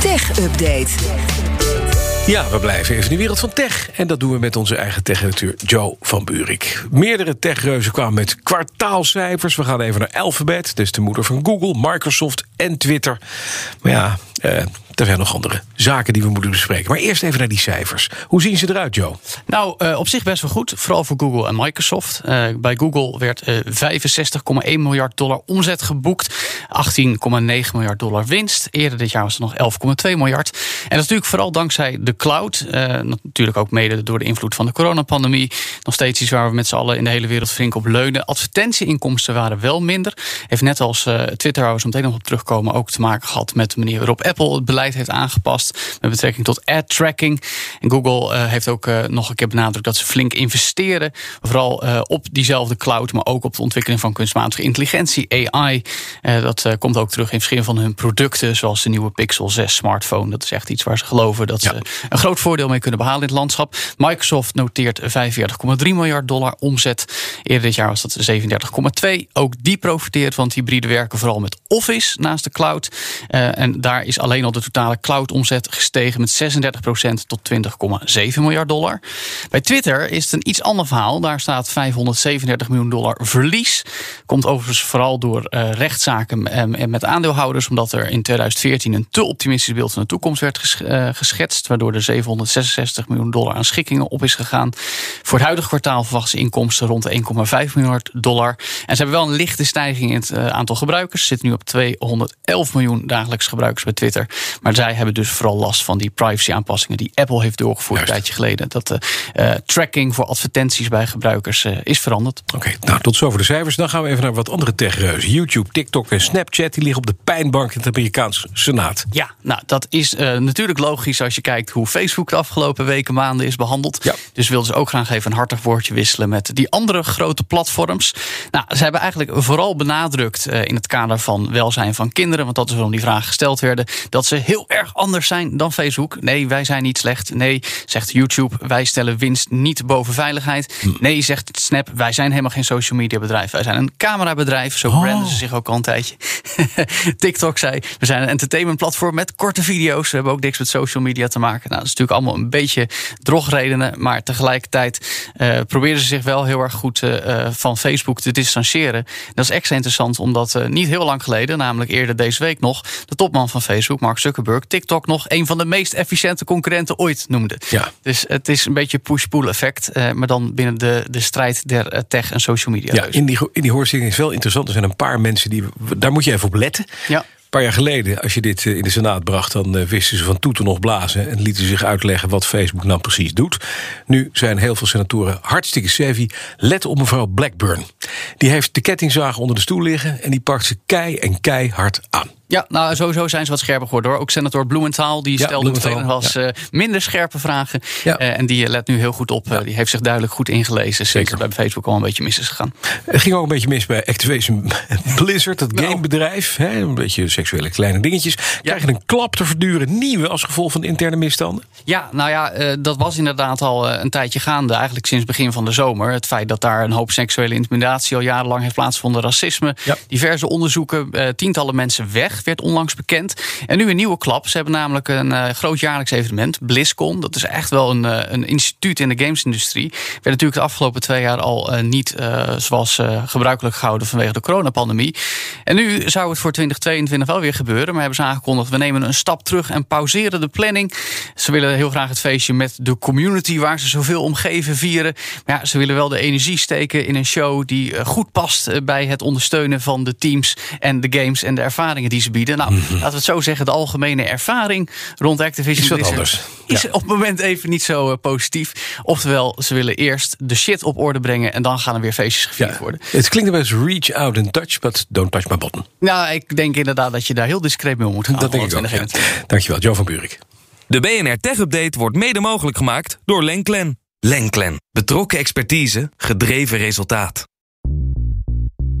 Tech-update. Ja, we blijven even in de wereld van tech. En dat doen we met onze eigen tech-redacteur Joe van Buurik. Meerdere techreuzen kwamen met kwartaalcijfers. We gaan even naar Alphabet, dus de moeder van Google, Microsoft en Twitter. Maar ja, er zijn nog andere zaken die we moeten bespreken. Maar eerst even naar die cijfers. Hoe zien ze eruit, Joe? Op zich best wel goed. Vooral voor Google en Microsoft. Bij Google werd $65,1 miljard omzet geboekt. $18,9 miljard winst. Eerder dit jaar was het nog $11,2 miljard. En dat is natuurlijk vooral dankzij de cloud. Natuurlijk ook mede door de invloed van de coronapandemie. Nog steeds iets waar we met z'n allen in de hele wereld flink op leunen. Advertentieinkomsten waren wel minder. Heeft net als Twitter, waar we zo meteen nog op terugkomen, ook te maken gehad met de manier waarop Apple het beleid heeft aangepast met betrekking tot ad-tracking. En Google heeft ook nog een keer benadrukt dat ze flink investeren. Vooral op diezelfde cloud, maar ook op de ontwikkeling van kunstmatige intelligentie, AI. Dat komt ook terug in verschillende van hun producten, zoals de nieuwe Pixel 6 smartphone. Dat is echt iets waar ze geloven dat ze een groot voordeel mee kunnen behalen in het landschap. Microsoft noteert $45,3 miljard omzet. Eerder dit jaar was dat $37,2. Ook die profiteert, want hybride werken vooral met Office naast de cloud. En daar is alleen al de totale cloudomzet gestegen met 36% tot $20,7 miljard. Bij Twitter is het een iets ander verhaal. Daar staat $537 miljoen verlies. Komt overigens vooral door rechtszaken met aandeelhouders, omdat er in 2014 een te optimistisch beeld van de toekomst werd geschetst, waardoor er $766 miljoen aan schikkingen op is gegaan. Voor het huidige kwartaal verwachten ze inkomsten rond de $1,5 miljard. En ze hebben wel een lichte stijging in het aantal gebruikers. Zit nu op 211 miljoen dagelijks gebruikers bij Twitter. Maar zij hebben dus vooral last van die privacy-aanpassingen die Apple heeft doorgevoerd een tijdje geleden. Dat de tracking voor advertenties bij gebruikers is veranderd. Oké, nou tot zover de cijfers. Dan gaan we even naar wat andere techreuzen. YouTube, TikTok en Snapchat, die liggen op de pijnbank in het Amerikaanse Senaat. Ja, nou dat is natuurlijk logisch als je kijkt hoe Facebook de afgelopen weken, maanden is behandeld. Ja. Dus wilden ze ook graag even een hartig woordje wisselen met die andere grote platforms. Nou, ze hebben eigenlijk vooral benadrukt in het kader van welzijn van kinderen, want dat is waarom die vragen gesteld werden, dat ze heel erg anders zijn dan Facebook. Nee, wij zijn niet slecht. Nee, zegt YouTube, wij stellen winst niet boven veiligheid. Nee, zegt Snap, wij zijn helemaal geen social media bedrijf. Wij zijn een camerabedrijf. Zo branden ze zich ook al een tijdje. TikTok zei, we zijn een entertainment platform met korte video's. We hebben ook niks met social media te maken. Nou, dat is natuurlijk allemaal een beetje drogredenen. Maar tegelijkertijd proberen ze zich wel heel erg goed van Facebook te distancieren. Dat is extra interessant, omdat niet heel lang geleden, namelijk eerder deze week nog, de topman van Facebook, Mark Zuckerberg, TikTok nog een van de meest efficiënte concurrenten ooit noemde. Ja. Dus het is een beetje push-pull effect, maar dan binnen de strijd der tech en social media. Ja, in die hoorzitting is wel interessant. Er zijn een paar mensen, daar moet je even op letten. Ja. Een paar jaar geleden, als je dit in de Senaat bracht, dan wisten ze van toeten nog blazen en lieten zich uitleggen wat Facebook nou precies doet. Nu zijn heel veel senatoren hartstikke savvy. Let op mevrouw Blackburn. Die heeft de kettingzaag onder de stoel liggen en die pakt ze keihard aan. Ja, nou sowieso zijn ze wat scherper geworden hoor. Ook senator Blumenthal, die stelde minder scherpe vragen. Ja. En die let nu heel goed op. Die heeft zich duidelijk goed ingelezen. Zeker. Bij Facebook al een beetje mis is gegaan. Het ging ook een beetje mis bij Activision Blizzard, dat gamebedrijf. Hè, een beetje seksuele kleine dingetjes. Krijgen een klap te verduren, nieuwe als gevolg van de interne misstanden? Ja, nou ja, dat was inderdaad al een tijdje gaande. Eigenlijk sinds begin van de zomer. Het feit dat daar een hoop seksuele intimidatie al jarenlang heeft plaatsgevonden. Racisme, diverse onderzoeken, tientallen mensen weg. Werd onlangs bekend. En nu een nieuwe klap. Ze hebben namelijk een groot jaarlijks evenement, BlizzCon. Dat is echt wel een instituut in de gamesindustrie. Werd natuurlijk de afgelopen 2 jaar al niet zoals gebruikelijk gehouden vanwege de coronapandemie. En nu zou het voor 2022 wel weer gebeuren. Maar hebben ze aangekondigd, we nemen een stap terug en pauzeren de planning. Ze willen heel graag het feestje met de community waar ze zoveel om geven vieren. Maar ja, ze willen wel de energie steken in een show die goed past bij het ondersteunen van de teams en de games en de ervaringen die ze bieden. Nou, laten we het zo zeggen, de algemene ervaring rond Activision is wat anders. Is op het moment even niet zo positief. Oftewel, ze willen eerst de shit op orde brengen en dan gaan er weer feestjes gevierd worden. Het klinkt best reach out and touch, but don't touch my button. Nou, ik denk inderdaad dat je daar heel discreet mee om moet gaan. Dat denk ik ook, Dankjewel, Joe van Buurik. De BNR Tech Update wordt mede mogelijk gemaakt door Lenklen. Lenklen. Betrokken expertise, gedreven resultaat.